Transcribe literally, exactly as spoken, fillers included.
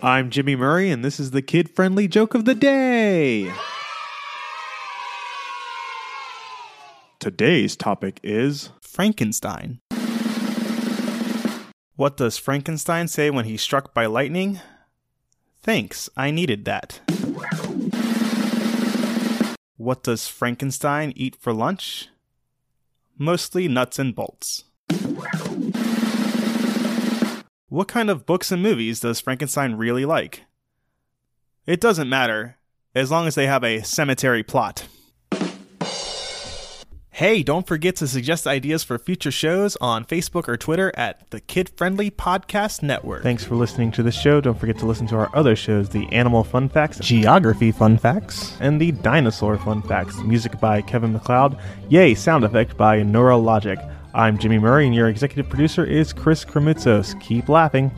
I'm Jimmy Murray, and this is the Kid Friendly Joke of the Day. Today's topic is Frankenstein. What does Frankenstein say when he's struck by lightning? Thanks, I needed that. What does Frankenstein eat for lunch? Mostly nuts and bolts. What kind of books and movies does Frankenstein really like? It doesn't matter, as long as they have a cemetery plot. Hey, don't forget to suggest ideas for future shows on Facebook or Twitter at the Kid Friendly Podcast Network. Thanks for listening to this show. Don't forget to listen to our other shows, the Animal Fun Facts, Geography Fun Facts, and the Dinosaur Fun Facts. Music by Kevin McLeod. Yay, sound effect by Neurologic. I'm Jimmy Murray, and your executive producer is Chris Kremitzos. Keep laughing.